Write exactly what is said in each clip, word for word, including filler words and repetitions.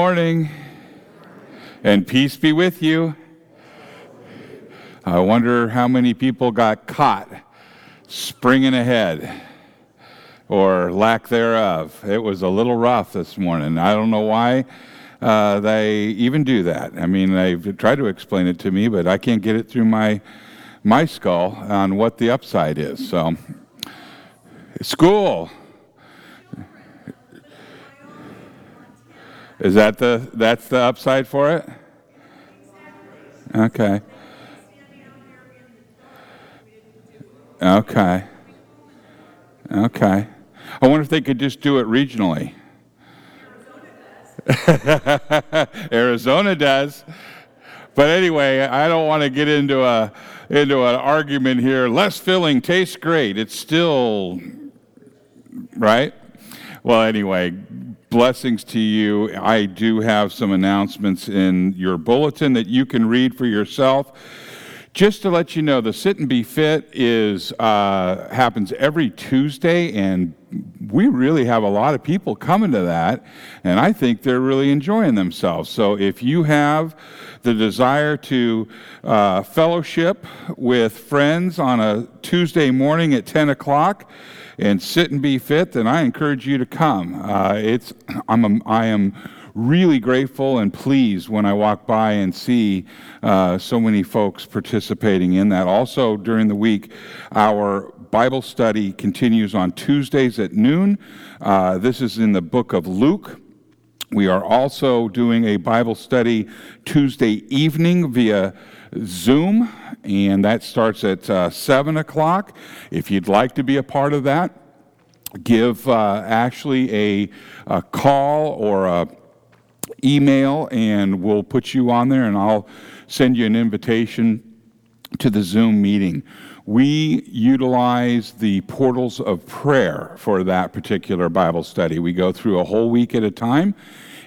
Morning, and peace be with you. I wonder how many people got caught springing ahead, or lack thereof. It was a little rough this morning. I don't know why uh, they even do that. I mean, they've tried to explain it to me, but I can't get it through my my skull on what the upside is. So, school. Is that the, that's the upside for it? Okay. Okay. Okay. I wonder if they could just do it regionally. Arizona does. But anyway, I don't want to get into a into an argument here. Less filling tastes great. It's still, right? Well, anyway, blessings to you. I do have some announcements in your bulletin that you can read for yourself. Just to let you know, the Sit and Be Fit is uh, happens every Tuesday, and we really have a lot of people coming to that, and I think they're really enjoying themselves. So if you have the desire to uh, fellowship with friends on a Tuesday morning at ten o'clock, and Sit and Be Fit, then I encourage you to come. Uh, it's I'm a, I am really grateful and pleased when I walk by and see uh, so many folks participating in that. Also during the week, our Bible study continues on Tuesdays at noon. Uh, this is in the book of Luke. We are also doing a Bible study Tuesday evening via Zoom, and that starts at uh, seven o'clock. If you'd like to be a part of that, give uh, Ashley a, a call or a email, and we'll put you on there, and I'll send you an invitation to the Zoom meeting. We utilize the portals of prayer for that particular Bible study. We go through a whole week at a time.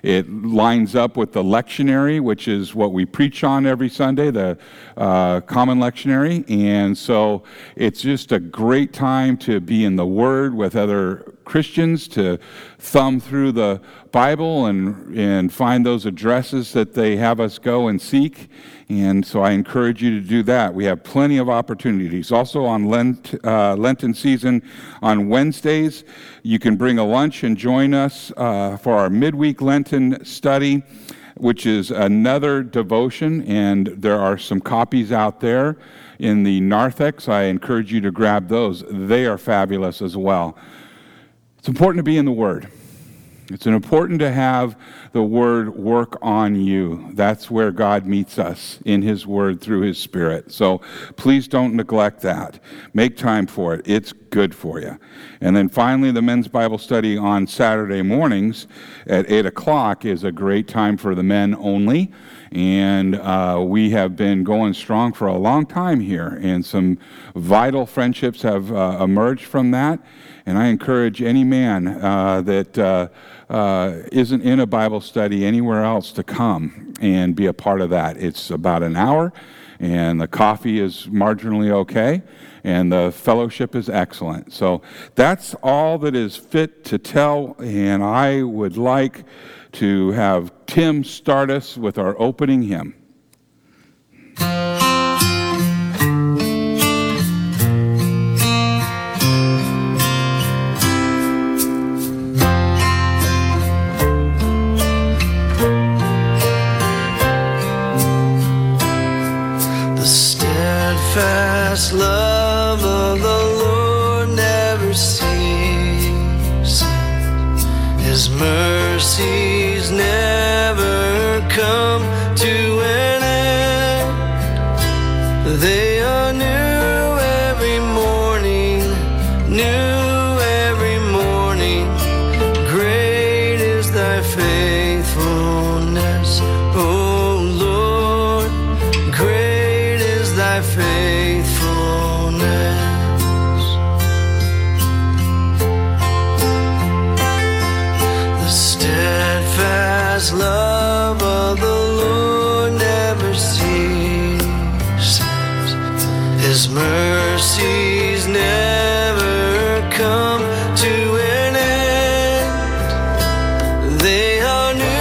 It lines up with the lectionary, which is what we preach on every Sunday, the uh, common lectionary. And so it's just a great time to be in the Word with other Christians, to thumb through the Bible and and find those addresses that they have us go and seek. And so I encourage you to do that. We have plenty of opportunities. Also on Lent, uh, Lenten season on Wednesdays, you can bring a lunch and join us uh, for our midweek Lenten study, which is another devotion, and there are some copies out there in the narthex. I encourage you to grab those. They are fabulous as well. It's important to be in the Word. It's important to have the Word work on you. That's where God meets us, in His Word through His Spirit. So please don't neglect that. Make time for it. It's good for you. And then finally, the men's Bible study on Saturday mornings at eight o'clock is a great time for the men only. And uh, we have been going strong for a long time here, and some vital friendships have uh, emerged from that. And I encourage any man uh, that uh, uh, isn't in a Bible study anywhere else to come and be a part of that. It's about an hour, and the coffee is marginally okay, and the fellowship is excellent. So that's all that is fit to tell, and I would like to have Tim start us with our opening hymn. The steadfast love of the Lord never ceases. His mercy never come to an end. They are new every morning, new every morning. Great is thy faithfulness, O Lord. Great is thy faithfulness. The steadfast love mercies never come to an end. They are new.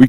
We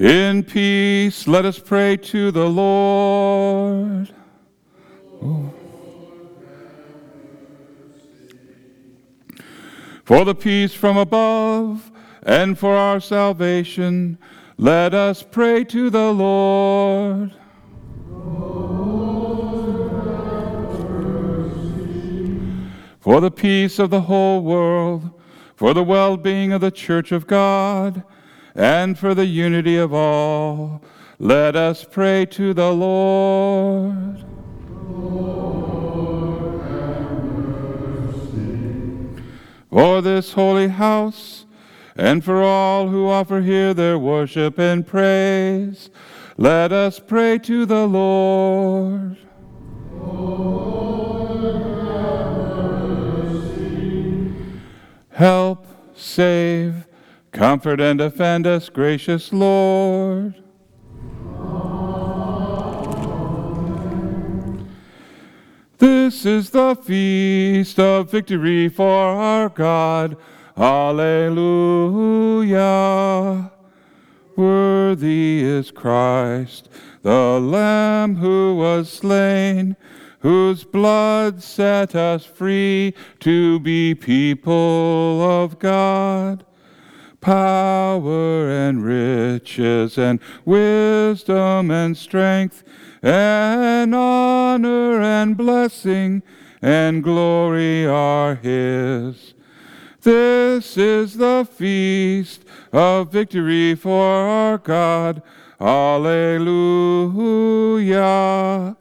In peace, let us pray to the Lord. Lord, for the peace from above and for our salvation, let us pray to the Lord. Lord, have mercy. For the peace of the whole world, for the well-being of the Church of God, and for the unity of all, let us pray to the Lord. Lord, have mercy. For this holy house, and for all who offer here their worship and praise, let us pray to the Lord. Lord, have mercy. Help, save, comfort and defend us, gracious Lord. Amen. This is the feast of victory for our God. Alleluia. Worthy is Christ, the Lamb who was slain, whose blood set us free to be people of God. Power and riches and wisdom and strength and honor and blessing and glory are his. This is the feast of victory for our God. Alleluia.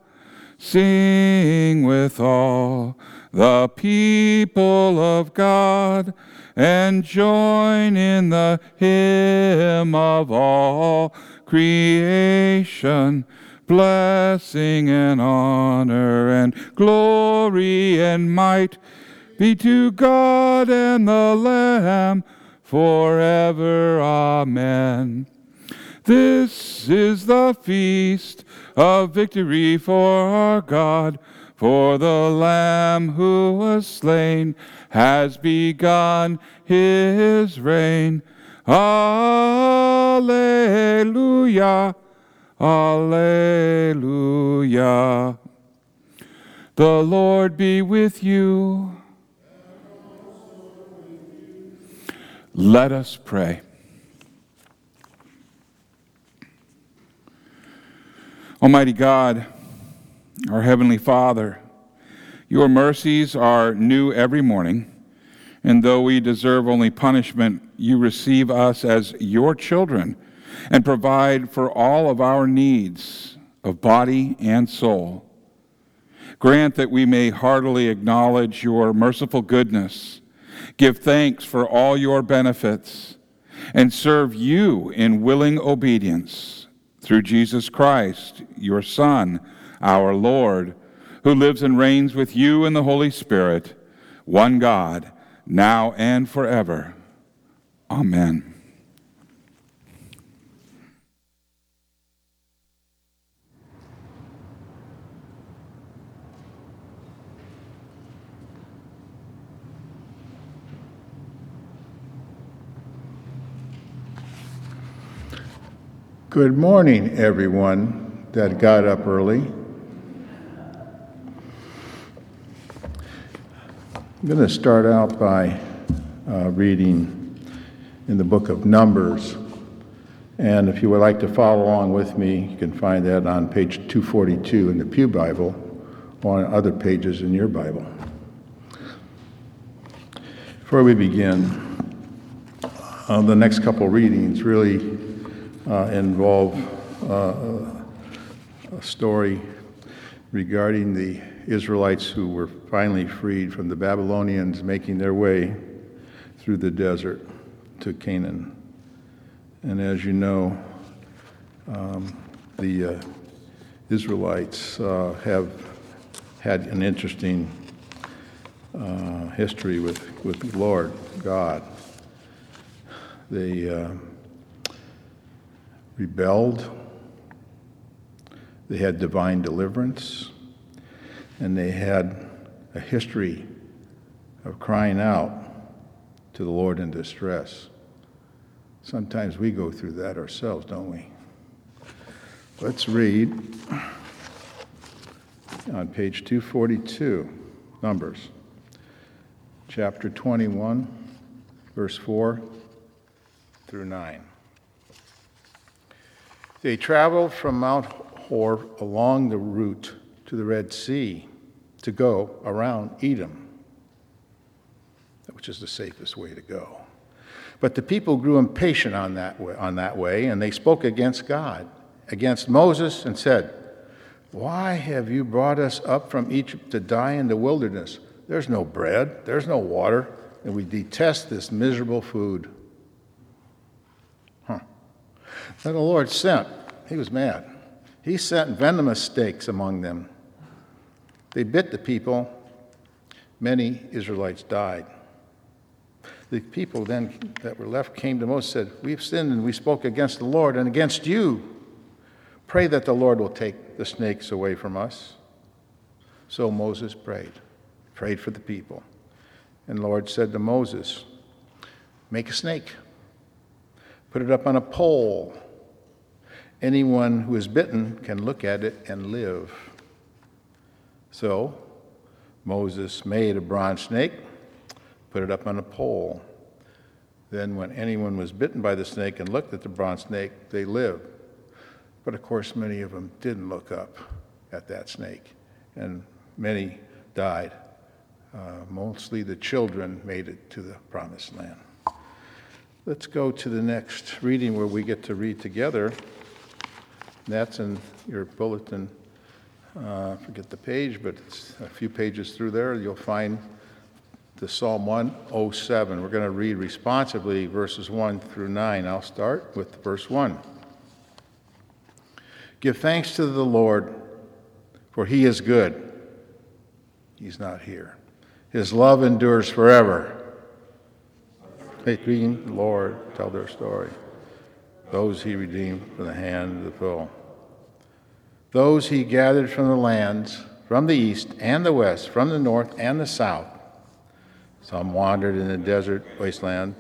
Sing with all the people of God, and join in the hymn of all creation. Blessing and honor and glory and might be to God and the Lamb forever. Amen. This is the feast of victory for our God. For the Lamb who was slain has begun his reign, Alleluia, Alleluia. The Lord be with you. Let us pray. Almighty God, our Heavenly Father, your mercies are new every morning, and though we deserve only punishment, you receive us as your children and provide for all of our needs of body and soul. Grant that we may heartily acknowledge your merciful goodness, give thanks for all your benefits, and serve you in willing obedience. Through Jesus Christ, your Son, our Lord, who lives and reigns with you in the Holy Spirit, one God, now and forever. Amen. Good morning, everyone that got up early. I'm going to start out by uh, reading in the book of Numbers. And if you would like to follow along with me, you can find that on page two forty-two in the Pew Bible or on other pages in your Bible. Before we begin, uh, the next couple readings really Uh, involve uh, a story regarding the Israelites who were finally freed from the Babylonians making their way through the desert to Canaan. And as you know, um, the uh, Israelites uh, have had an interesting uh, history with, with the Lord God. They uh, rebelled, they had divine deliverance, and they had a history of crying out to the Lord in distress. Sometimes we go through that ourselves, don't we? Let's read on page two forty-two, Numbers, chapter twenty-one, verse four through nine. They traveled from Mount Hor along the route to the Red Sea to go around Edom, which is the safest way to go. But the people grew impatient on that way, on that way, and they spoke against God, against Moses, and said, "Why have you brought us up from Egypt to die in the wilderness? There's no bread, there's no water, and we detest this miserable food." Then the Lord sent, he was mad, he sent venomous snakes among them. They bit the people. Many Israelites died. The people then that were left came to Moses and said, "We've sinned and we spoke against the Lord and against you. Pray that the Lord will take the snakes away from us." So Moses prayed, prayed for the people. And the Lord said to Moses, "Make a snake. Put it up on a pole. Anyone who is bitten can look at it and live." So Moses made a bronze snake, put it up on a pole. Then when anyone was bitten by the snake and looked at the bronze snake, they lived. But of course, many of them didn't look up at that snake, and many died. Uh, mostly the children made it to the promised land. Let's go to the next reading where we get to read together. That's in your bulletin. Uh, forget the page, but it's a few pages through there. You'll find the Psalm one oh seven. We're going to read responsively verses one through nine. I'll start with verse one. Give thanks to the Lord, for he is good. He's not here. His love endures forever. Redeemed, Lord, tell their story. Those he redeemed from the hand of the foe. Those he gathered from the lands, from the east and the west, from the north and the south. Some wandered in the desert wasteland,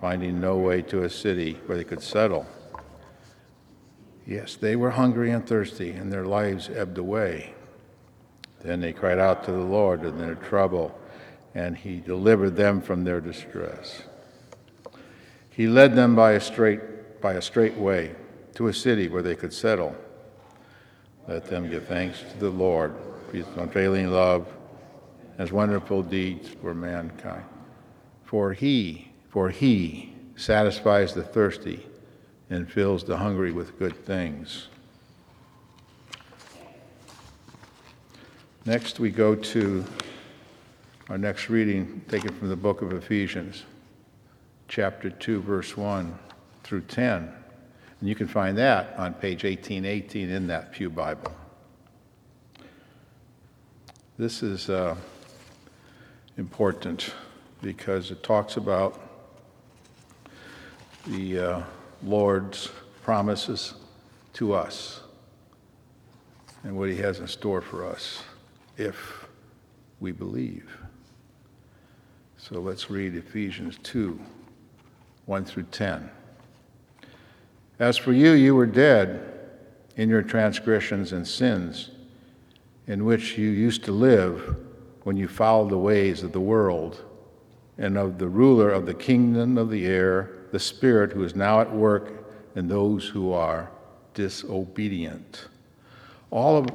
finding no way to a city where they could settle. Yes, they were hungry and thirsty, and their lives ebbed away. Then they cried out to the Lord in their trouble, and he delivered them from their distress. He led them by a straight, by a straight way to a city where they could settle. Let them give thanks to the Lord for his unfailing love and his wonderful deeds for mankind. For he, for he satisfies the thirsty and fills the hungry with good things. Next we go to our next reading, taken from the book of Ephesians, chapter two, verse one through ten. And you can find that on page eighteen eighteen in that Pew Bible. This is uh, important because it talks about the uh, Lord's promises to us and what he has in store for us if we believe. So let's read Ephesians two, one through ten. As for you, you were dead in your transgressions and sins, in which you used to live when you followed the ways of the world and of the ruler of the kingdom of the air, the Spirit who is now at work in those who are disobedient. All of,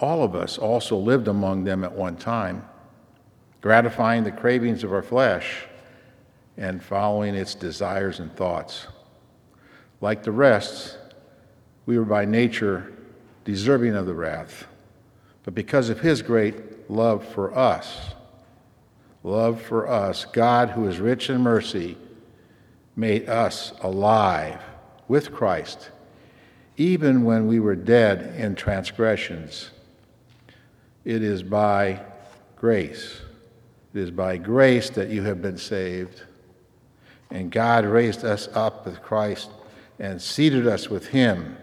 all of us also lived among them at one time, gratifying the cravings of our flesh and following its desires and thoughts. Like the rest, we were by nature deserving of the wrath, but because of his great love for us, love for us, God, who is rich in mercy, made us alive with Christ, even when we were dead in transgressions. It is by grace. It is by grace that you have been saved. And God raised us up with Christ and seated us with him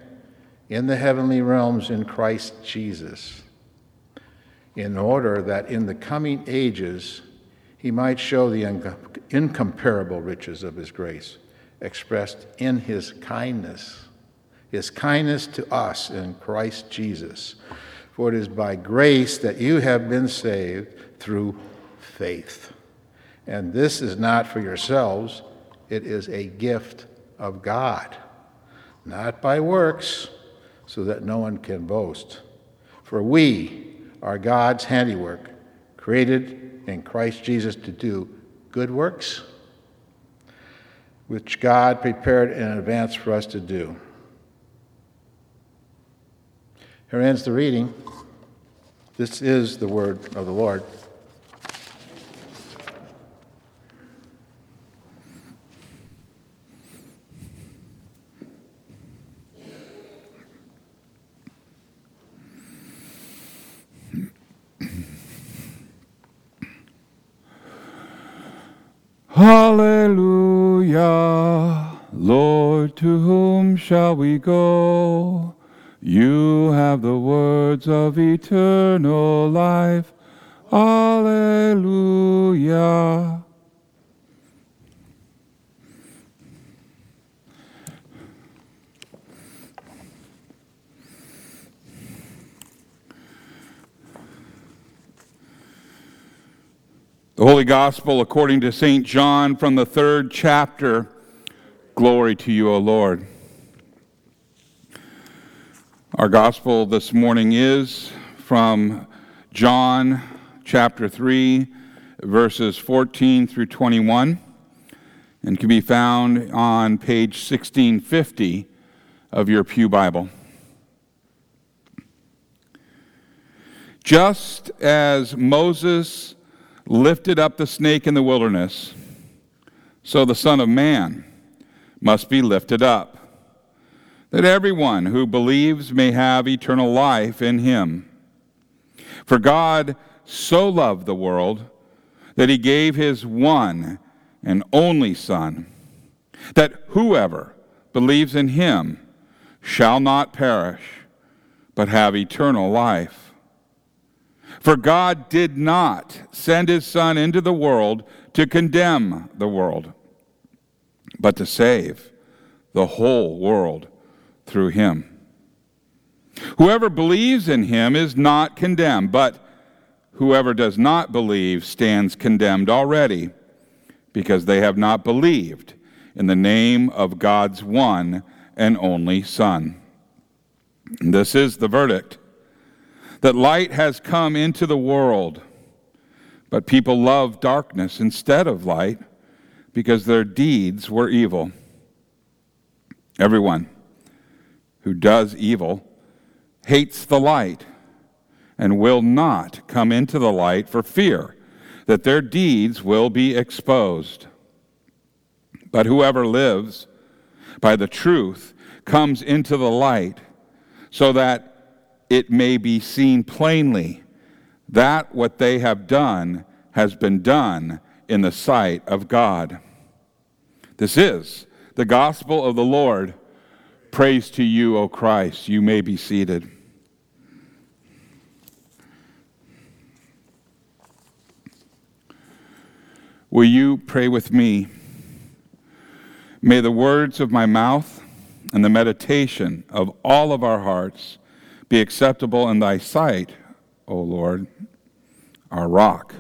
in the heavenly realms in Christ Jesus, in order that in the coming ages he might show the incom- incomparable riches of his grace expressed in his kindness, his kindness to us in Christ Jesus. For it is by grace that you have been saved through faith. And this is not for yourselves, it is a gift of God, not by works, so that no one can boast. For we are God's handiwork, created in Christ Jesus to do good works, which God prepared in advance for us to do. Here ends the reading. This is the word of the Lord. Hallelujah, Lord, to whom shall we go? You have the words of eternal life. Hallelujah. The Holy Gospel according to Saint John from the third chapter. Glory to you, O Lord. Our Gospel this morning is from John chapter three, verses fourteen through twenty-one, and can be found on page sixteen fifty of your Pew Bible. Just as Moses lifted up the snake in the wilderness, so the Son of Man must be lifted up, that everyone who believes may have eternal life in him. For God so loved the world that he gave his one and only Son, that whoever believes in him shall not perish, but have eternal life. For God did not send his Son into the world to condemn the world, but to save the whole world through him. Whoever believes in him is not condemned, but whoever does not believe stands condemned already, because they have not believed in the name of God's one and only Son. And this is the verdict, that light has come into the world, but people love darkness instead of light because their deeds were evil. Everyone who does evil hates the light and will not come into the light for fear that their deeds will be exposed. But whoever lives by the truth comes into the light, so that it may be seen plainly that what they have done has been done in the sight of God. This is the gospel of the Lord. Praise to you, O Christ. You may be seated. Will you pray with me? May the words of my mouth and the meditation of all of our hearts be acceptable in thy sight, O Lord, our rock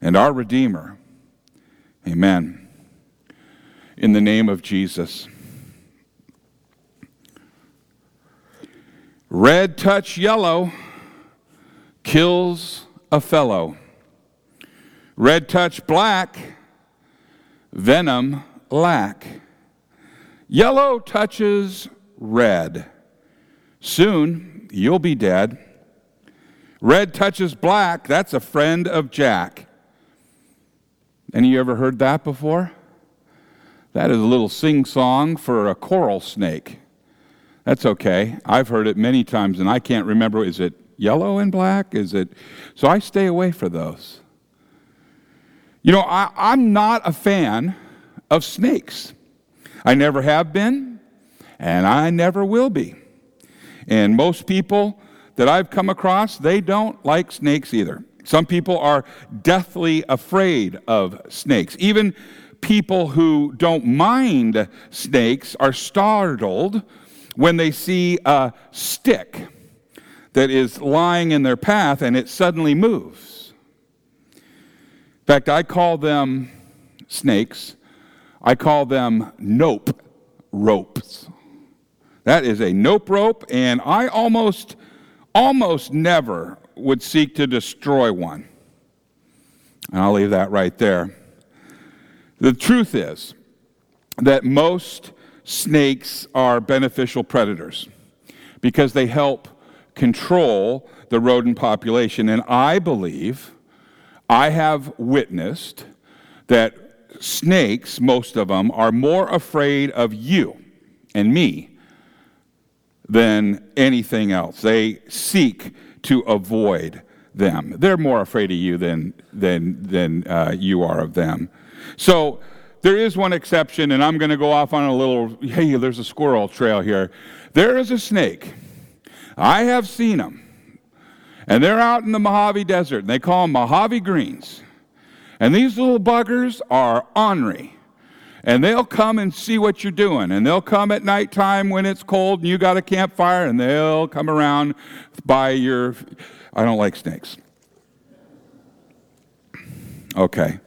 and our Redeemer. Amen. In the name of Jesus. Red touch yellow kills a fellow. Red touch black, venom lack. Yellow touches red, soon you'll be dead. Red touches black, that's a friend of Jack. Any of you ever heard that before? That is a little sing-song for a coral snake. That's okay. I've heard it many times, and I can't remember. Is it yellow and black? Is it? So I stay away from those. You know, I, I'm not a fan of snakes. I never have been, and I never will be. And most people that I've come across, they don't like snakes either. Some people are deathly afraid of snakes. Even people who don't mind snakes are startled when they see a stick that is lying in their path and it suddenly moves. In fact, I call them snakes. I call them nope ropes. That is a nope rope, and I almost, almost never would seek to destroy one. And I'll leave that right there. The truth is that most snakes are beneficial predators because they help control the rodent population, and I believe I have witnessed that snakes, most of them, are more afraid of you and me than anything else. They seek to avoid them. They're more afraid of you than than than uh, you are of them. So there is one exception, and I'm going to go off on a little, hey, there's a squirrel trail here. There is a snake. I have seen them. And they're out in the Mojave Desert, and they call them Mojave Greens. And these little buggers are ornery. And they'll come and see what you're doing. And they'll come at nighttime when it's cold and you got a campfire, and they'll come around by your... I don't like snakes. Okay,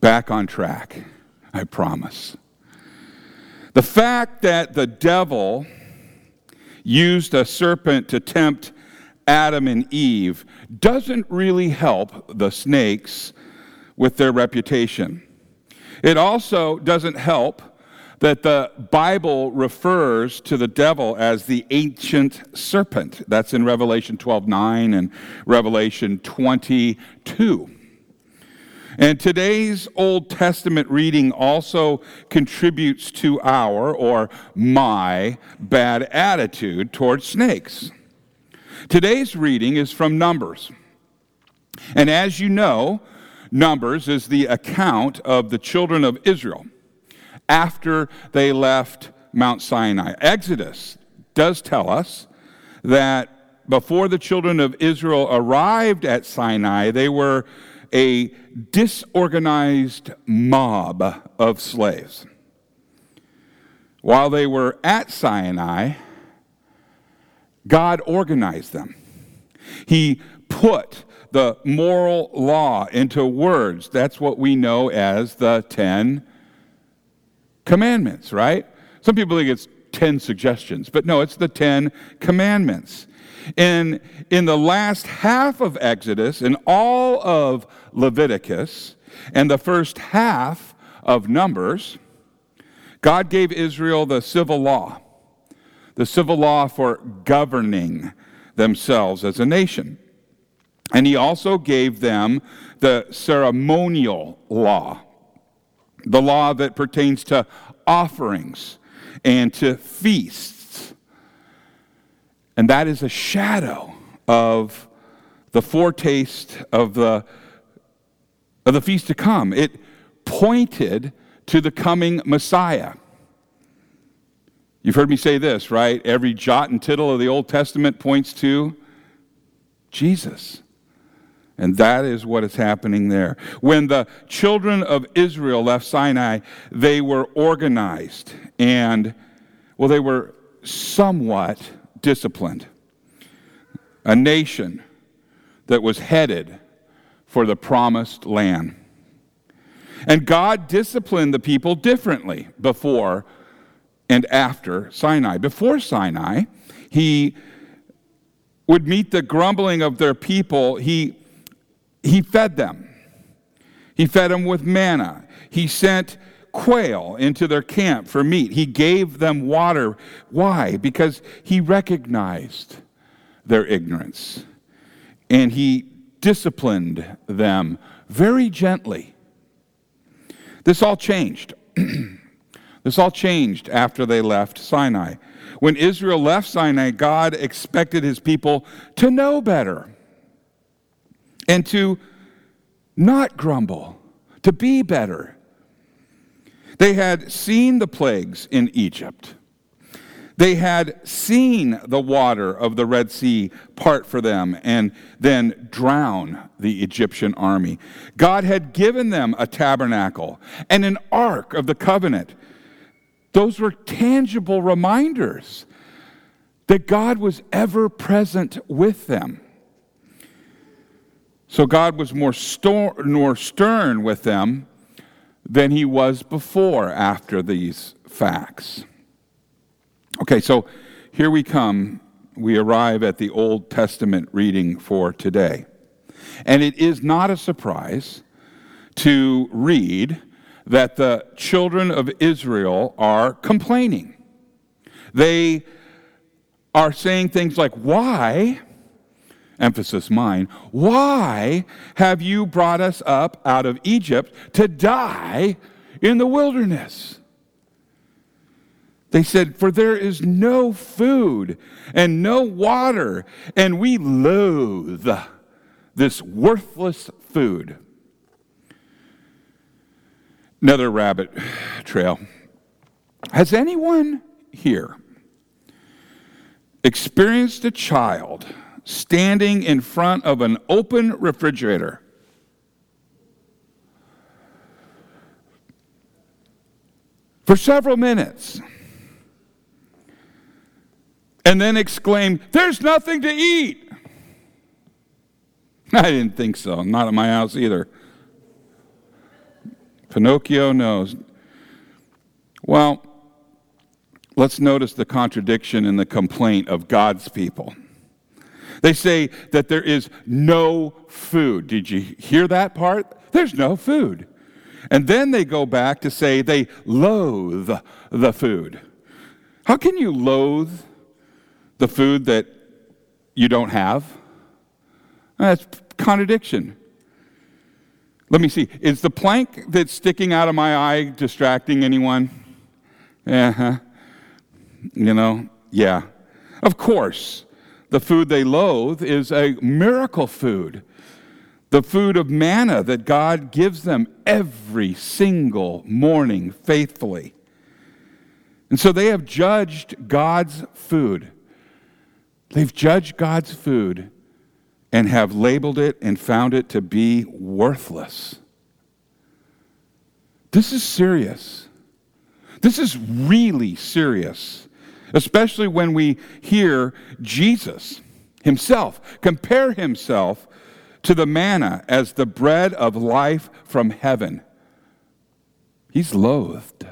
back on track, I promise. The fact that the devil used a serpent to tempt Adam and Eve doesn't really help the snakes with their reputation. It also doesn't help that the Bible refers to the devil as the ancient serpent. That's in Revelation twelve nine and Revelation twenty-two. And today's Old Testament reading also contributes to our, or my, bad attitude towards snakes. Today's reading is from Numbers. And as you know, Numbers is the account of the children of Israel after they left Mount Sinai. Exodus does tell us that before the children of Israel arrived at Sinai, they were a disorganized mob of slaves. While they were at Sinai, God organized them. He put the moral law into words. That's what we know as the Ten Commandments, right? Some people think it's ten suggestions, but no, it's the Ten Commandments. And in the last half of Exodus, and all of Leviticus, and the first half of Numbers, God gave Israel the civil law, the civil law for governing themselves as a nation. And he also gave them the ceremonial law, the law that pertains to offerings and to feasts. And that is a shadow of the foretaste of the, of the feast to come. It pointed to the coming Messiah. You've heard me say this, right? Every jot and tittle of the Old Testament points to Jesus. And that is what is happening there. When the children of Israel left Sinai, they were organized and, well, they were somewhat disciplined. A nation that was headed for the promised land. And God disciplined the people differently before and after Sinai. Before Sinai, he would meet the grumbling of their people. He He fed them. He fed them with manna. He sent quail into their camp for meat. He gave them water. Why? Because he recognized their ignorance. And he disciplined them very gently. This all changed. This all changed after they left Sinai. When Israel left Sinai, God expected his people to know better. And to not grumble, to be better. They had seen the plagues in Egypt. They had seen the water of the Red Sea part for them and then drown the Egyptian army. God had given them a tabernacle and an ark of the covenant. Those were tangible reminders that God was ever present with them. So God was more stor- more stern with them than he was before after these facts. Okay, so here we come. We arrive at the Old Testament reading for today. And it is not a surprise to read that the children of Israel are complaining. They are saying things like, why... emphasis mine, why have you brought us up out of Egypt to die in the wilderness? They said, for there is no food and no water, and we loathe this worthless food. Another rabbit trail. Has anyone here experienced a child standing in front of an open refrigerator? For several minutes. And then exclaim, there's nothing to eat. I didn't think so. Not at my house either. Pinocchio knows. Well, let's notice the contradiction and the complaint of God's people. They say that there is no food. Did you hear that part? There's no food. And then they go back to say they loathe the food. How can you loathe the food that you don't have? That's contradiction. Let me see. Is the plank that's sticking out of my eye distracting anyone? Uh-huh. You know, yeah. Of course. The food they loathe is a miracle food, the food of manna that God gives them every single morning faithfully. And so they have judged God's food. They've judged God's food and have labeled it and found it to be worthless. This is serious. This is really serious, especially when we hear Jesus himself compare himself to the manna as the bread of life from heaven. He's loathed.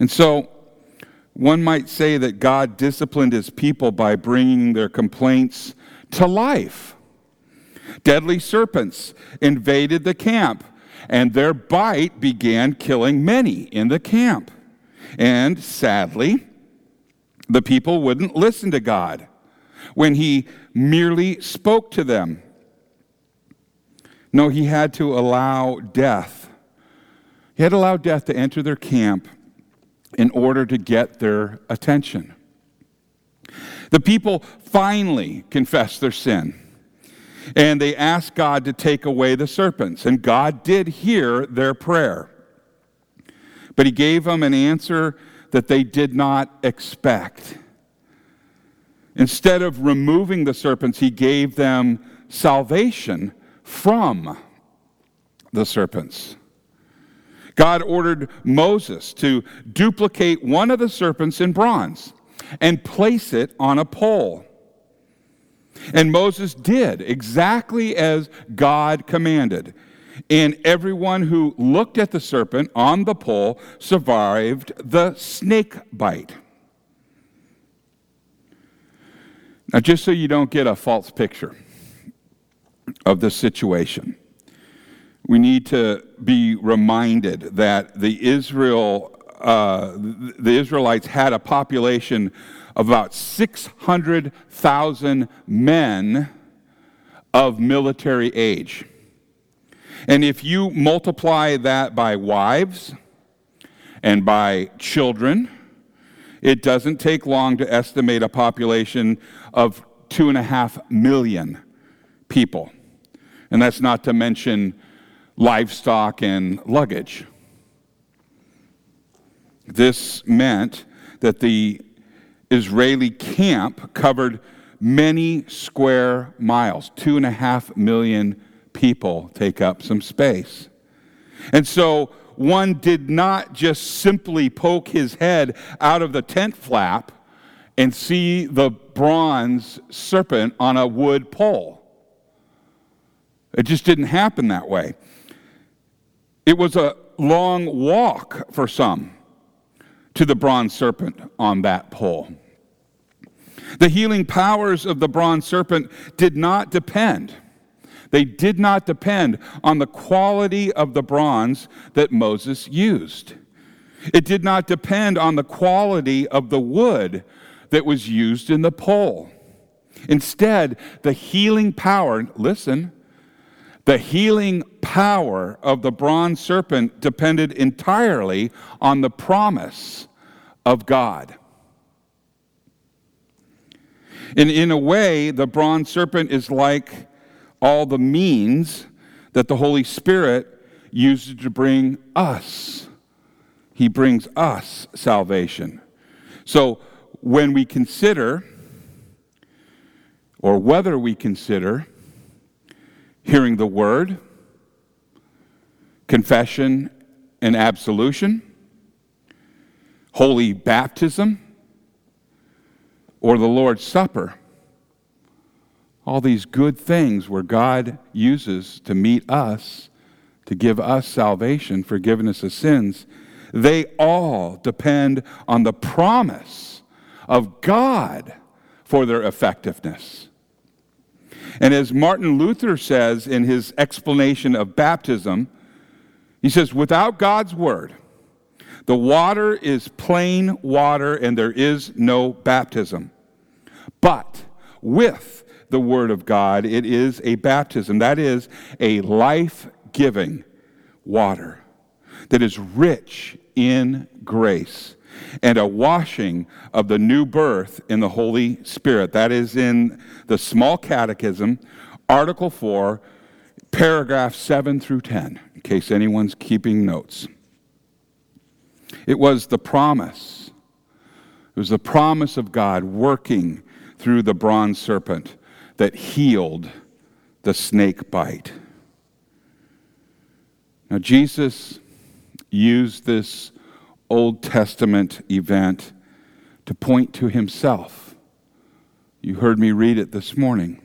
And so one might say that God disciplined his people by bringing their complaints to life. Deadly serpents invaded the camp, and their bite began killing many in the camp. And sadly, the people wouldn't listen to God when he merely spoke to them. No, he had to allow death. He had to allow death to enter their camp in order to get their attention. The people finally confessed their sin, and they asked God to take away the serpents, and God did hear their prayer. But he gave them an answer that they did not expect. Instead of removing the serpents, he gave them salvation from the serpents. God ordered Moses to duplicate one of the serpents in bronze and place it on a pole. And Moses did exactly as God commanded. And everyone who looked at the serpent on the pole survived the snake bite. Now, just so you don't get a false picture of the situation, we need to be reminded that the Israel, uh, the Israelites had a population of about six hundred thousand men of military age. And if you multiply that by wives and by children, it doesn't take long to estimate a population of two and a half million people. And that's not to mention livestock and luggage. This meant that the Israeli camp covered many square miles. Two and a half million people take up some space. And so one did not just simply poke his head out of the tent flap and see the bronze serpent on a wood pole. It just didn't happen that way. It was a long walk for some to the bronze serpent on that pole. The healing powers of the bronze serpent did not depend. They did not depend on the quality of the bronze that Moses used. It did not depend on the quality of the wood that was used in the pole. Instead, the healing power, listen, the healing power of the bronze serpent depended entirely on the promise of God. And in a way, the bronze serpent is like all the means that the Holy Spirit uses to bring us. He brings us salvation. So when we consider, or whether we consider, hearing the word, confession and absolution, holy baptism, or the Lord's Supper, all these good things where God uses to meet us, to give us salvation, forgiveness of sins, they all depend on the promise of God for their effectiveness. And as Martin Luther says in his explanation of baptism, he says, without God's word, the water is plain water and there is no baptism. But with the word of God, it is a baptism. That is a life-giving water that is rich in grace and a washing of the new birth in the Holy Spirit. That is in the Small Catechism, Article four, paragraph seven through ten, in case anyone's keeping notes. It was the promise. It was the promise of God working through the bronze serpent that healed the snake bite. Now, Jesus use this Old Testament event to point to himself. You heard me read it this morning.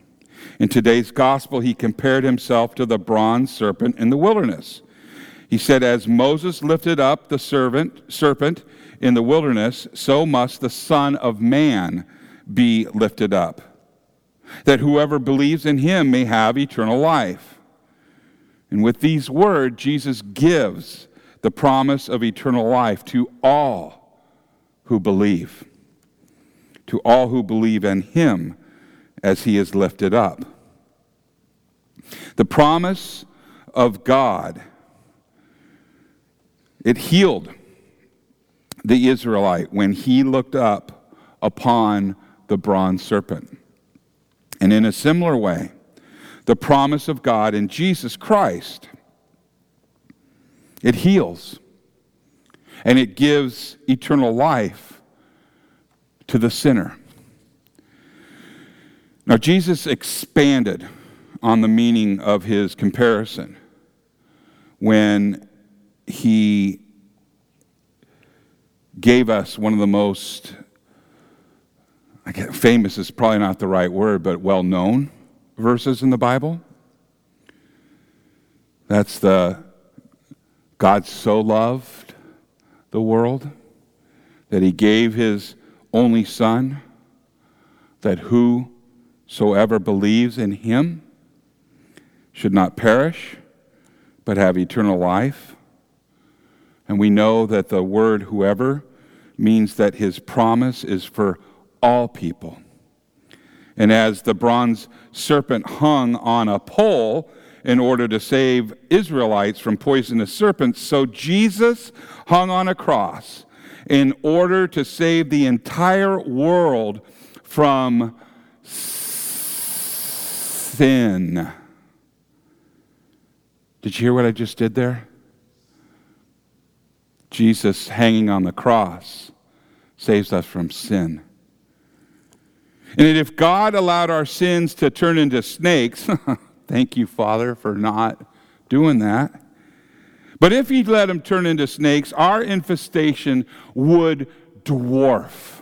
In today's gospel, he compared himself to the bronze serpent in the wilderness. He said, as Moses lifted up the serpent, serpent in the wilderness, so must the Son of Man be lifted up, that whoever believes in him may have eternal life. And with these words, Jesus gives the promise of eternal life to all who believe, to all who believe in him as he is lifted up. The promise of God, it healed the Israelite when he looked up upon the bronze serpent. And in a similar way, the promise of God in Jesus Christ, it heals and it gives eternal life to the sinner. Now, Jesus expanded on the meaning of his comparison when he gave us one of the most, I guess famous is probably not the right word, but well-known verses in the Bible. That's the God so loved the world that he gave his only Son, that who soever believes in him should not perish, but have eternal life. And we know that the word whoever means that his promise is for all people. And as the bronze serpent hung on a pole in order to save Israelites from poisonous serpents, so Jesus hung on a cross in order to save the entire world from sin. Did you hear what I just did there? Jesus hanging on the cross saves us from sin. And if God allowed our sins to turn into snakes, thank you, Father, for not doing that. But if he let them turn into snakes, our infestation would dwarf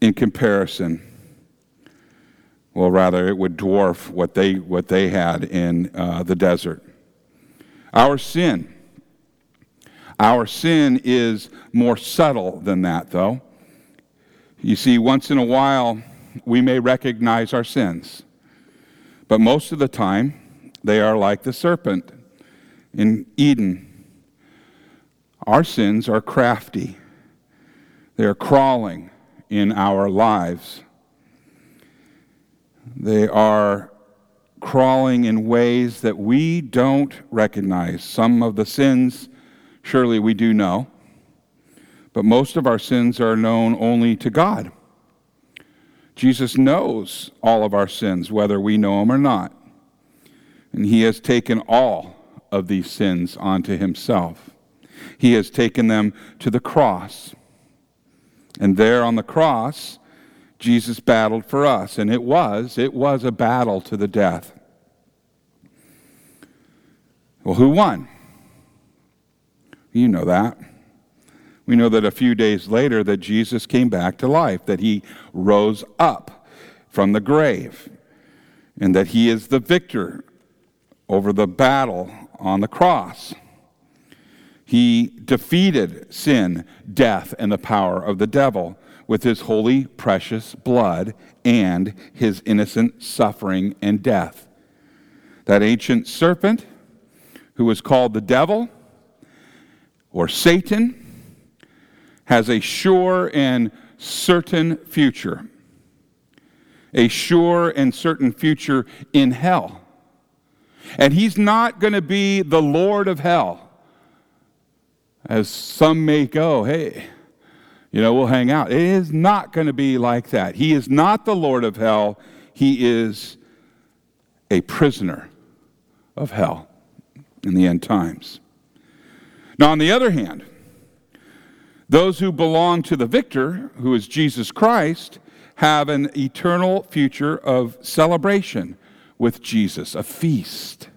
in comparison. Well, rather, it would dwarf what they what they had in uh, the desert. Our sin, our sin is more subtle than that, though. You see, once in a while, we may recognize our sins, but most of the time, they are like the serpent in Eden. Our sins are crafty; they are crawling in our lives. They are crawling in ways that we don't recognize. Some of the sins, surely we do know, but most of our sins are known only to God. Jesus knows all of our sins, whether we know them or not, and he has taken all of these sins onto himself. He has taken them to the cross, and there on the cross, Jesus battled for us, and it was, it was a battle to the death. Well, who won? You know that. We know that a few days later that Jesus came back to life, that he rose up from the grave, and that he is the victor over the battle on the cross. He defeated sin, death, and the power of the devil with his holy, precious blood and his innocent suffering and death. That ancient serpent, who was called the devil or Satan, has a sure and certain future, a sure and certain future in hell. And he's not going to be the Lord of hell, as some may go, hey, you know, we'll hang out. It is not going to be like that. He is not the Lord of hell. He is a prisoner of hell in the end times. Now, on the other hand, those who belong to the victor, who is Jesus Christ, have an eternal future of celebration with Jesus, a feast.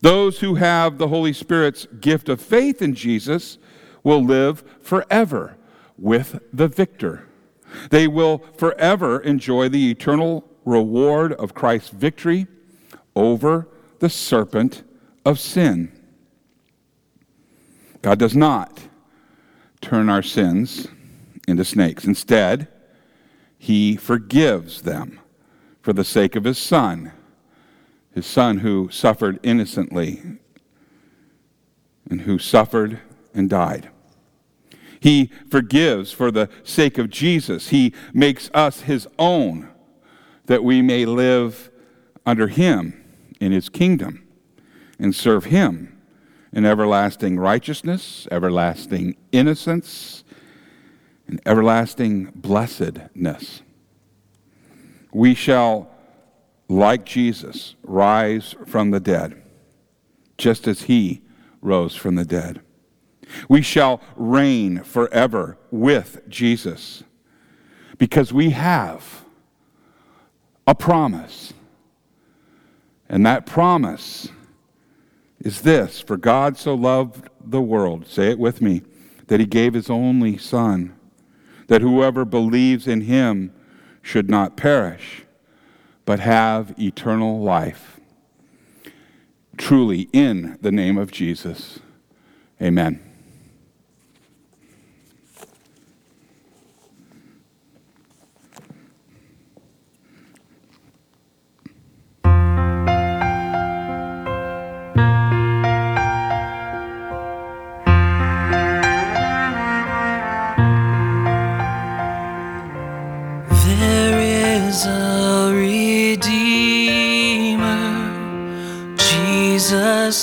Those who have the Holy Spirit's gift of faith in Jesus will live forever with the victor. They will forever enjoy the eternal reward of Christ's victory over the serpent of sin. God does not turn our sins into snakes. Instead, he forgives them for the sake of his Son, his Son who suffered innocently and who suffered and died. He forgives for the sake of Jesus. He makes us his own, that we may live under him in his kingdom and serve him in everlasting righteousness, everlasting innocence, and everlasting blessedness. We shall, like Jesus, rise from the dead, just as he rose from the dead. We shall reign forever with Jesus, because we have a promise. And that promise is this: for God so loved the world, say it with me, that he gave his only Son, that whoever believes in him should not perish, but have eternal life. Truly, in the name of Jesus, amen.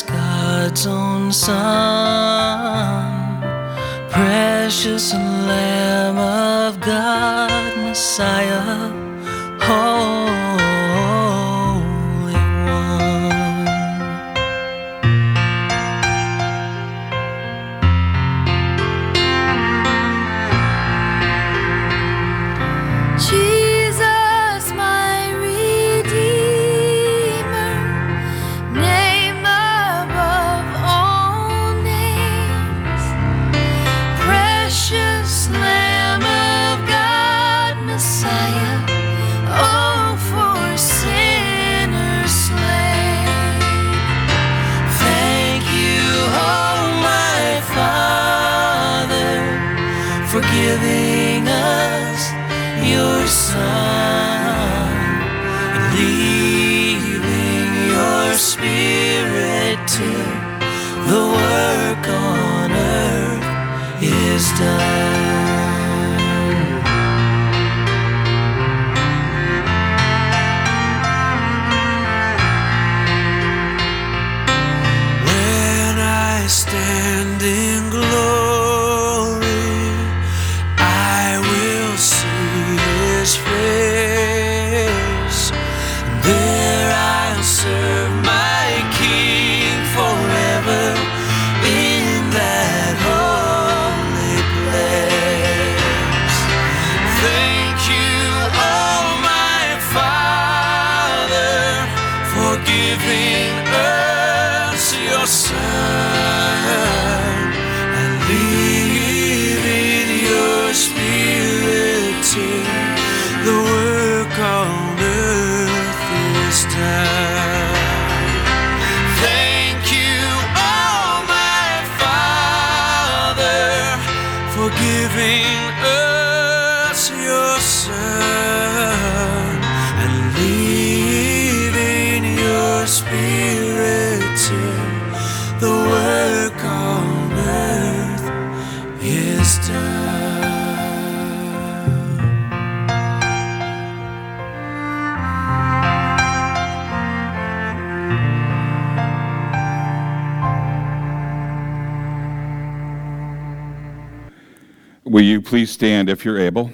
God's own Son, precious Lamb of God, Messiah, Holy One. Jesus, my Redeemer, name your Son, and leaving your Spirit till the work on earth is done. When I stand in glory, giving us your Son, and leaving your Spirit till the work on earth is done. Thank you, oh my Father, for giving us your Son, and leaving Spirit till the work on earth is done. Will you please stand if you're able?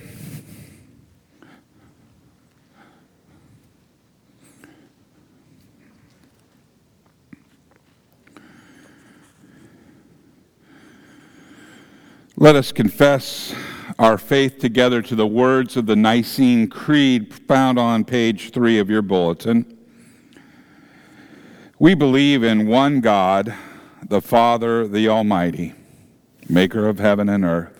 Let us confess our faith together to the words of the Nicene Creed found on page three of your bulletin. We believe in one God, the Father, the Almighty, maker of heaven and earth,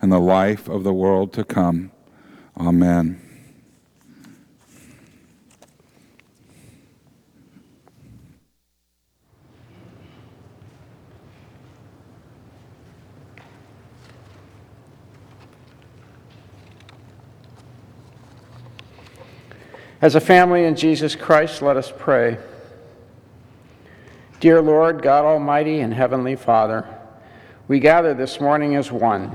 and the life of the world to come. Amen. As a family in Jesus Christ, let us pray. Dear Lord, God Almighty and Heavenly Father, we gather this morning as one,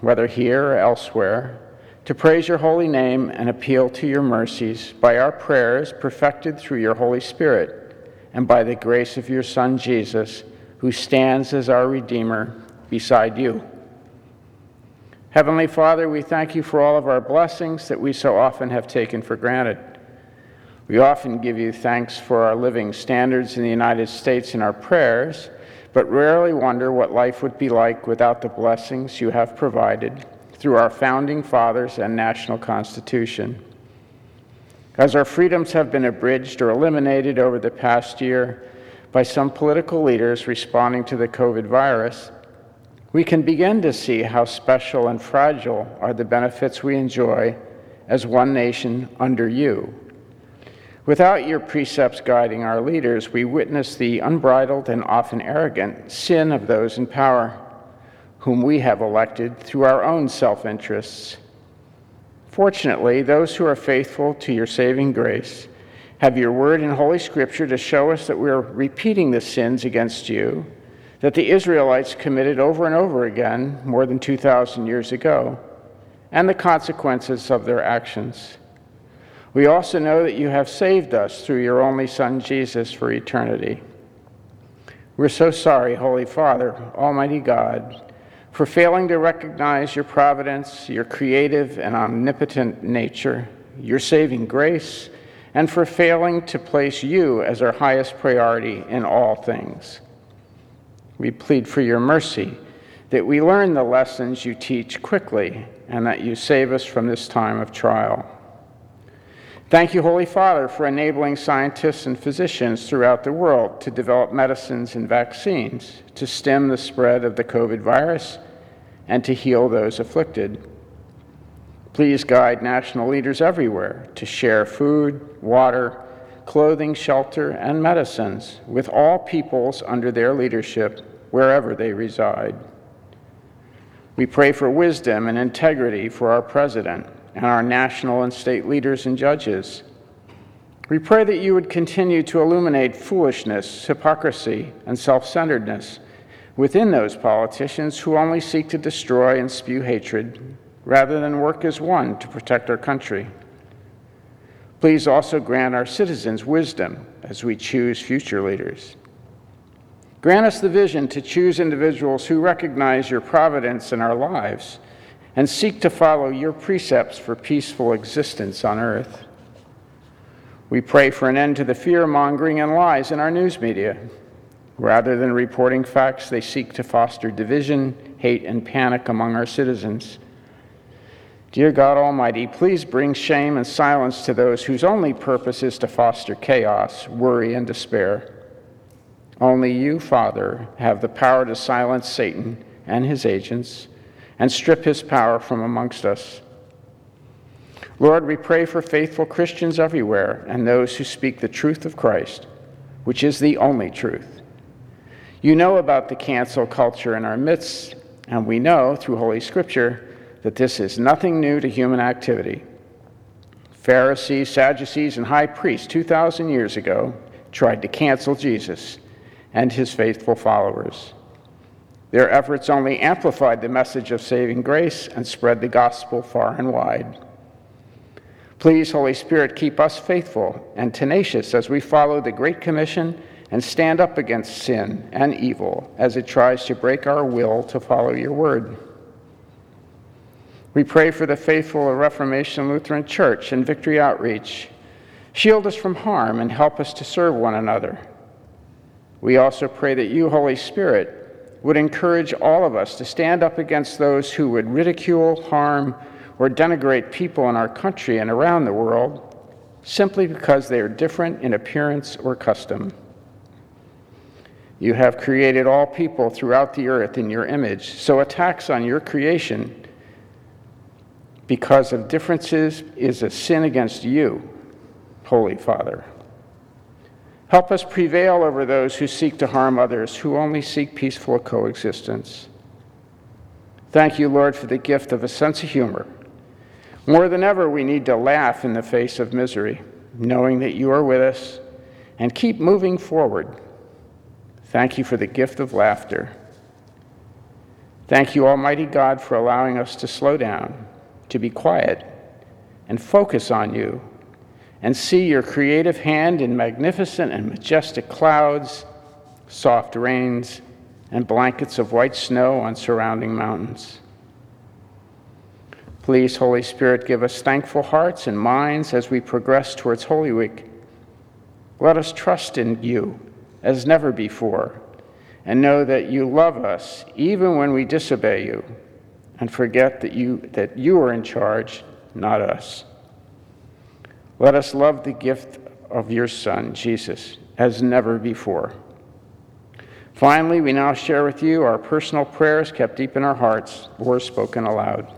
whether here or elsewhere, to praise your holy name and appeal to your mercies by our prayers perfected through your Holy Spirit and by the grace of your Son, Jesus, who stands as our Redeemer beside you. Heavenly Father, we thank you for all of our blessings that we so often have taken for granted. We often give you thanks for our living standards in the United States in our prayers, but rarely wonder what life would be like without the blessings you have provided through our founding fathers and national constitution. As our freedoms have been abridged or eliminated over the past year by some political leaders responding to the COVID virus, we can begin to see how special and fragile are the benefits we enjoy as one nation under you. Without your precepts guiding our leaders, we witness the unbridled and often arrogant sin of those in power, whom we have elected through our own self-interests. Fortunately, those who are faithful to your saving grace have your word in Holy Scripture to show us that we are repeating the sins against you that the Israelites committed over and over again more than two thousand years ago, and the consequences of their actions. We also know that you have saved us through your only Son, Jesus, for eternity. We're so sorry, Holy Father, Almighty God, for failing to recognize your providence, your creative and omnipotent nature, your saving grace, and for failing to place you as our highest priority in all things. We plead for your mercy, that we learn the lessons you teach quickly, and that you save us from this time of trial. Thank you, Holy Father, for enabling scientists and physicians throughout the world to develop medicines and vaccines to stem the spread of the COVID virus and to heal those afflicted. Please guide national leaders everywhere to share food, water, clothing, shelter, and medicines with all peoples under their leadership wherever they reside. We pray for wisdom and integrity for our president and our national and state leaders and judges. We pray that you would continue to illuminate foolishness, hypocrisy, and self-centeredness within those politicians who only seek to destroy and spew hatred rather than work as one to protect our country. Please also grant our citizens wisdom as we choose future leaders. Grant us the vision to choose individuals who recognize your providence in our lives and seek to follow your precepts for peaceful existence on earth. We pray for an end to the fear-mongering and lies in our news media. Rather than reporting facts, they seek to foster division, hate, and panic among our citizens. Dear God Almighty, please bring shame and silence to those whose only purpose is to foster chaos, worry, and despair. Only you, Father, have the power to silence Satan and his agents and strip his power from amongst us. Lord, we pray for faithful Christians everywhere and those who speak the truth of Christ, which is the only truth. You know about the cancel culture in our midst, and we know through Holy Scripture that this is nothing new to human activity. Pharisees, Sadducees, and high priests two thousand years ago tried to cancel Jesus and his faithful followers. Their efforts only amplified the message of saving grace and spread the gospel far and wide. Please, Holy Spirit, keep us faithful and tenacious as we follow the Great Commission and stand up against sin and evil as it tries to break our will to follow your word. We pray for the faithful of Reformation Lutheran Church and Victory Outreach. Shield us from harm and help us to serve one another. We also pray that you, Holy Spirit, would encourage all of us to stand up against those who would ridicule, harm, or denigrate people in our country and around the world simply because they are different in appearance or custom. You have created all people throughout the earth in your image, so attacks on your creation because of differences is a sin against you, Holy Father. Help us prevail over those who seek to harm others, who only seek peaceful coexistence. Thank you, Lord, for the gift of a sense of humor. More than ever, we need to laugh in the face of misery, knowing that you are with us, and keep moving forward. Thank you for the gift of laughter. Thank you, Almighty God, for allowing us to slow down, to be quiet, and focus on you, and see your creative hand in magnificent and majestic clouds, soft rains, and blankets of white snow on surrounding mountains. Please, Holy Spirit, give us thankful hearts and minds as we progress towards Holy Week. Let us trust in you as never before, and know that you love us even when we disobey you, and forget that you, that you are in charge, not us. Let us love the gift of your Son, Jesus, as never before. Finally, we now share with you our personal prayers kept deep in our hearts or spoken aloud.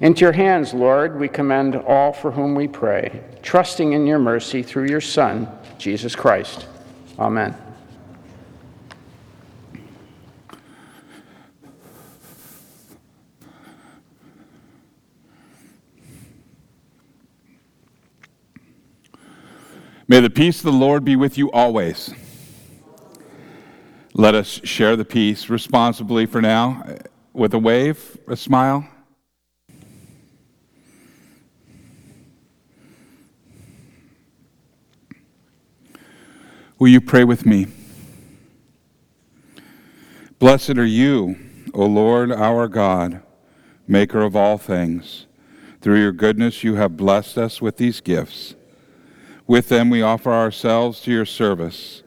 Into your hands, Lord, we commend all for whom we pray, trusting in your mercy through your Son, Jesus Christ. Amen. May the peace of the Lord be with you always. Let us share the peace responsibly for now with a wave, a smile. Will you pray with me? Blessed are you, O Lord our God, maker of all things. Through your goodness you have blessed us with these gifts. With them we offer ourselves to your service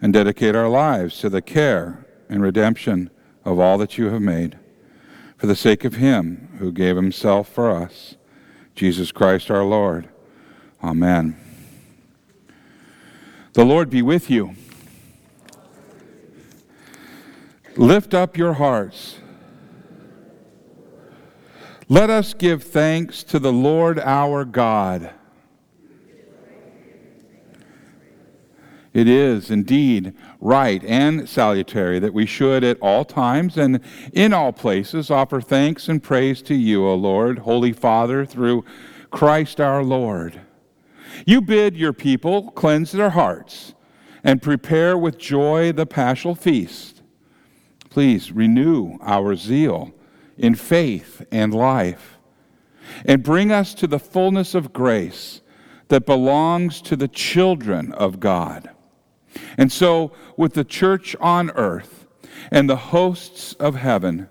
and dedicate our lives to the care and redemption of all that you have made, for the sake of him who gave himself for us, Jesus Christ our Lord. Amen. The Lord be with you. Lift up your hearts. Let us give thanks to the Lord our God. It is indeed right and salutary that we should at all times and in all places offer thanks and praise to you, O Lord, Holy Father, through Christ our Lord. You bid your people cleanse their hearts and prepare with joy the Paschal Feast. Please renew our zeal in faith and life, and bring us to the fullness of grace that belongs to the children of God. And so, with the church on earth and the hosts of heaven,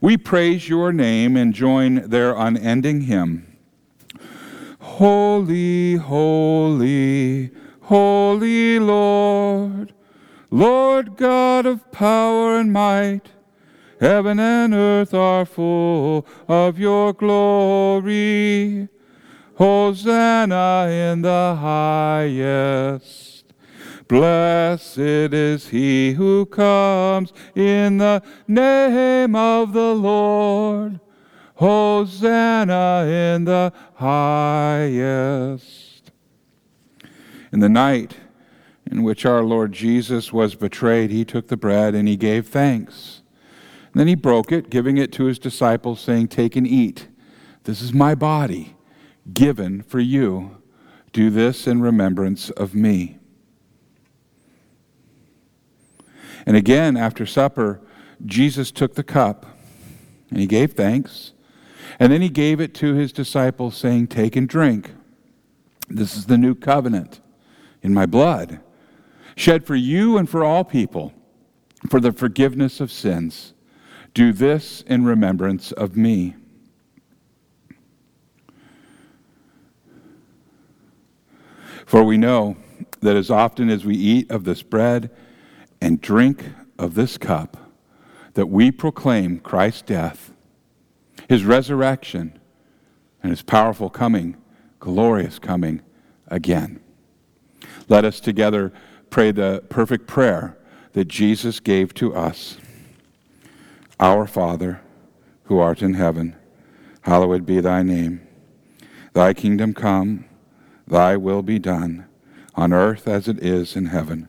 we praise your name and join their unending hymn. Holy, holy, holy Lord, Lord God of power and might, heaven and earth are full of your glory. Hosanna in the highest. Blessed is he who comes in the name of the Lord. Hosanna in the highest. In the night in which our Lord Jesus was betrayed, he took the bread and he gave thanks. And then he broke it, giving it to his disciples, saying, "Take and eat. This is my body, given for you. Do this in remembrance of me." And again, after supper, Jesus took the cup and he gave thanks. And then he gave it to his disciples, saying, "Take and drink. This is the new covenant in my blood, shed for you and for all people, for the forgiveness of sins. Do this in remembrance of me." For we know that as often as we eat of this bread and drink of this cup, that we proclaim Christ's death, his resurrection, and his powerful coming, glorious coming again. Let us together pray the perfect prayer that Jesus gave to us. Our Father, who art in heaven, hallowed be thy name. Thy kingdom come, thy will be done, on earth as it is in heaven.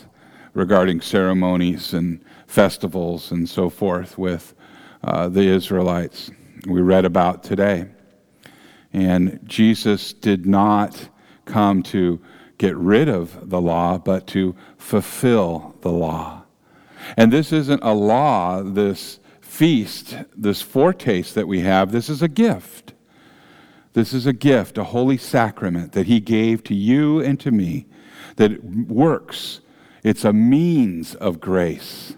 regarding ceremonies and festivals and so forth with uh, the Israelites we read about today. And Jesus did not come to get rid of the law, but to fulfill the law. And this isn't a law, this feast, this foretaste that we have. This is a gift. This is a gift, a holy sacrament that he gave to you and to me that works. It's a means of grace.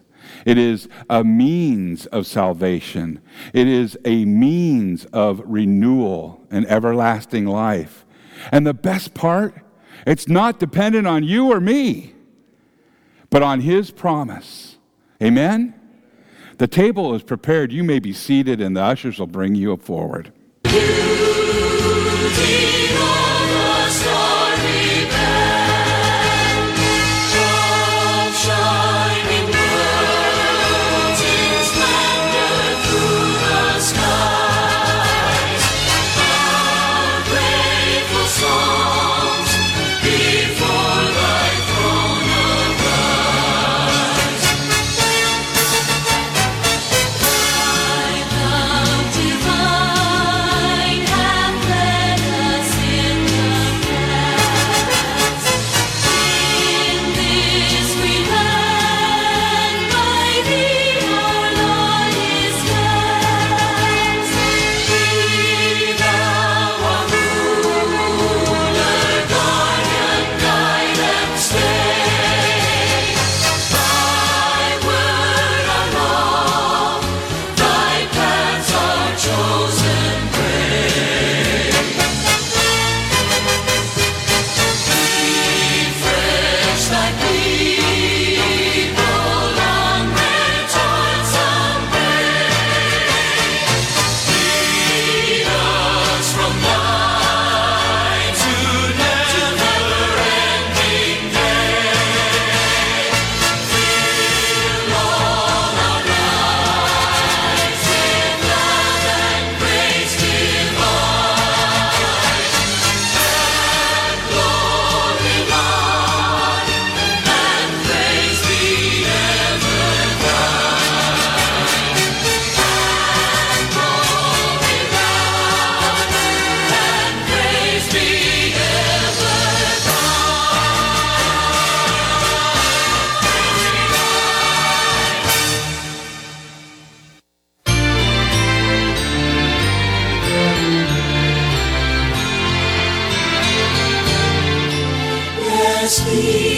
It is a means of salvation. It is a means of renewal and everlasting life. And the best part, it's not dependent on you or me, but on his promise. Amen? The table is prepared. You may be seated, and the ushers will bring you forward. Sin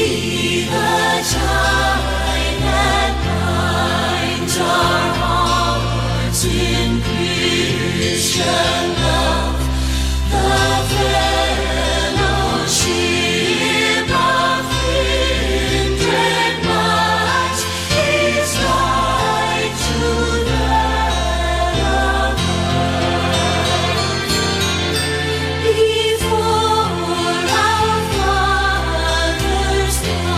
Before our fathers died.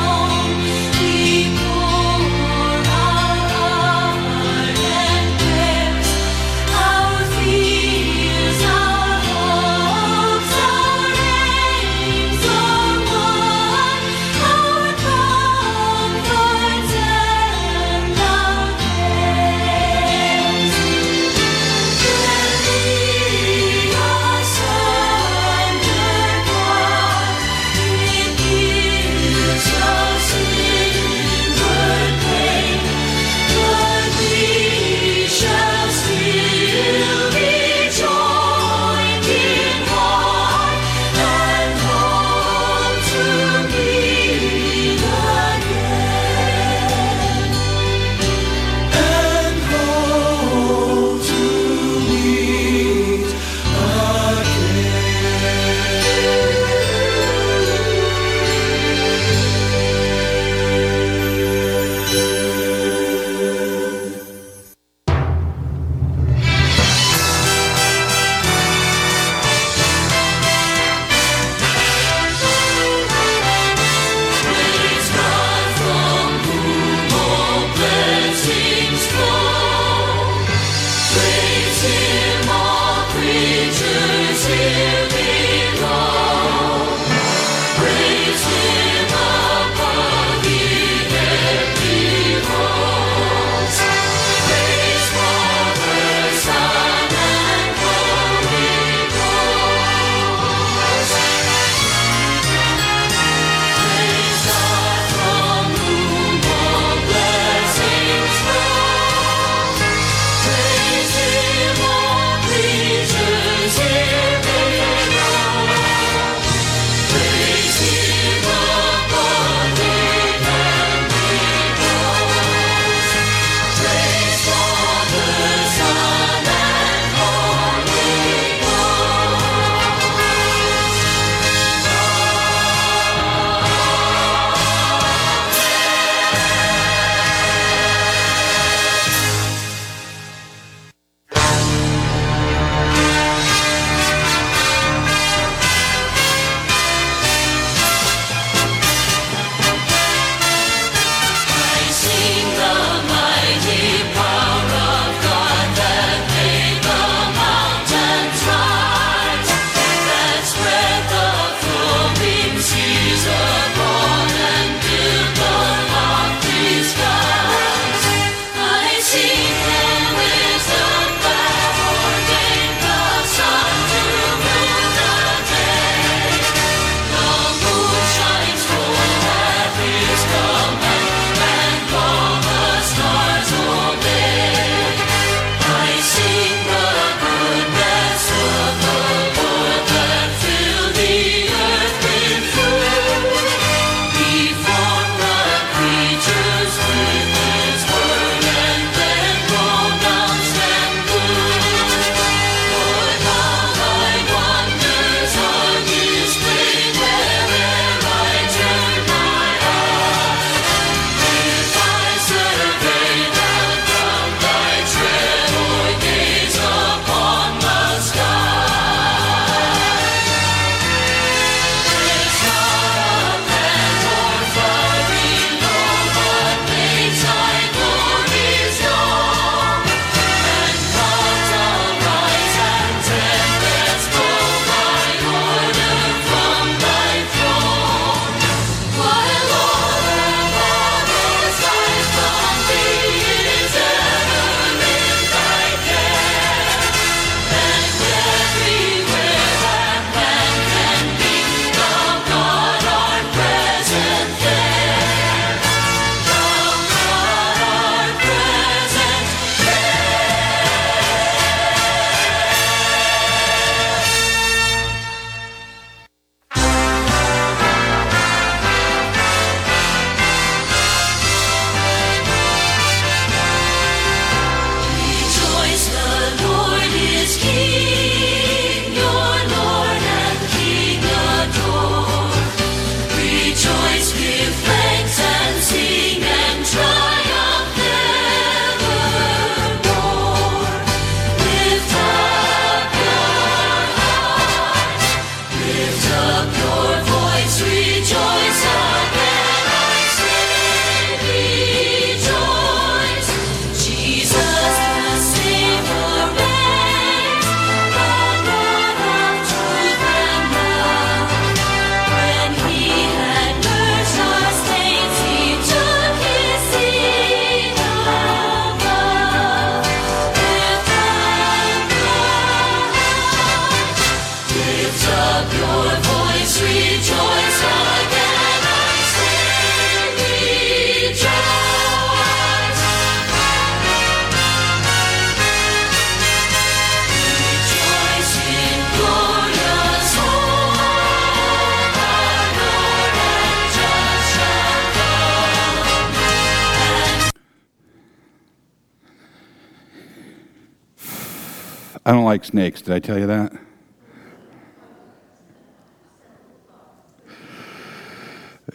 I don't like snakes. Did I tell you that?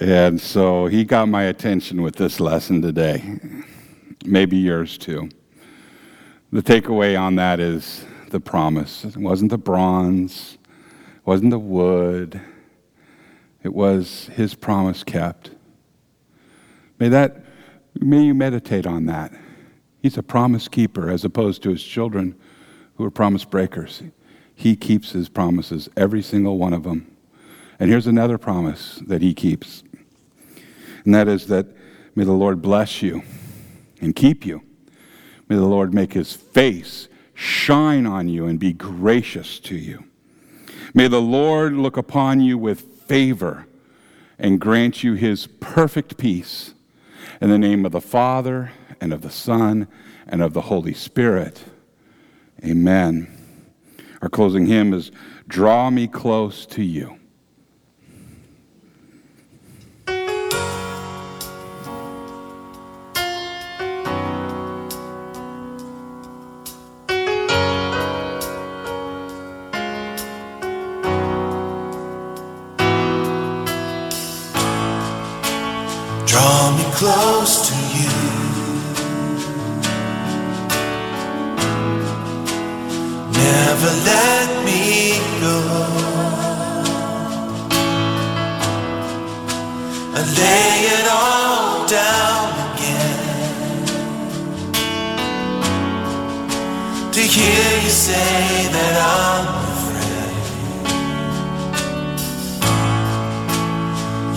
And so he got my attention with this lesson today. Maybe yours too. The takeaway on that is the promise. It wasn't the bronze. It wasn't the wood. It was his promise kept. May that, may you meditate on that. He's a promise keeper as opposed to his children who are promise breakers. He keeps his promises, every single one of them. And here's another promise that he keeps. And that is that may the Lord bless you and keep you. May the Lord make his face shine on you and be gracious to you. May the Lord look upon you with favor and grant you his perfect peace. In the name of the Father, and of the Son, and of the Holy Spirit. Amen. Our closing hymn is "Draw Me Close to You." Draw me close to you. Never let me go. I lay it all down again to hear you say that I'm afraid.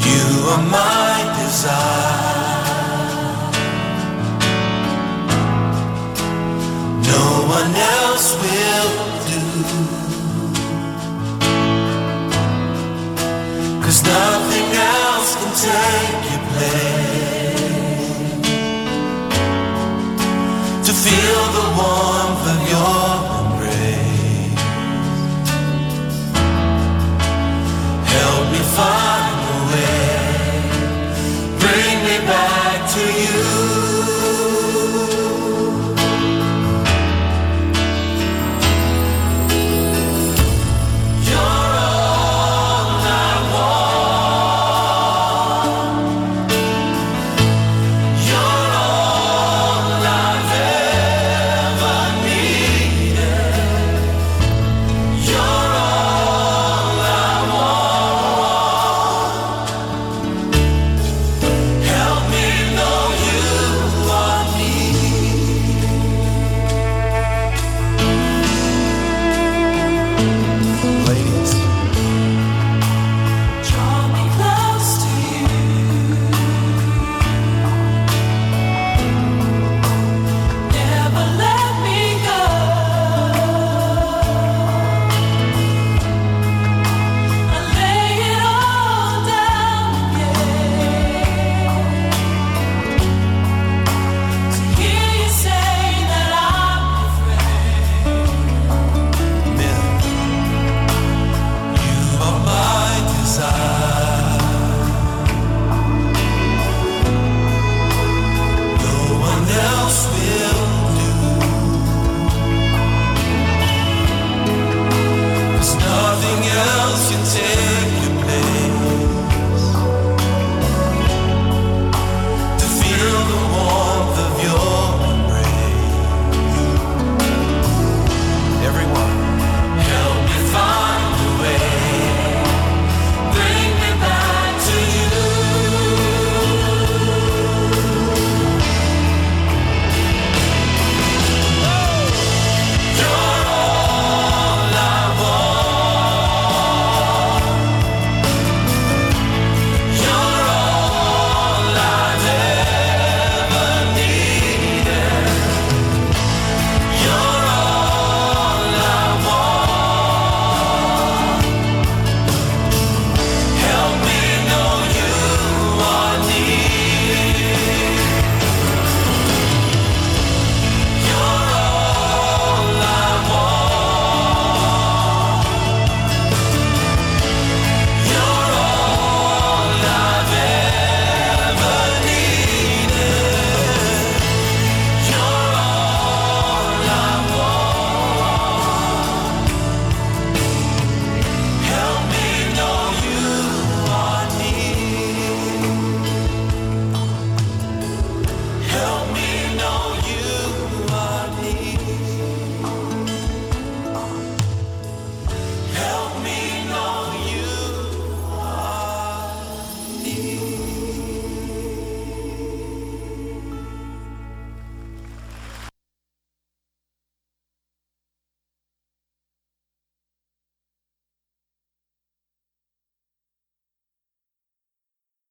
You are mine. No one else will do, 'cause nothing else can take your place. To feel the warmth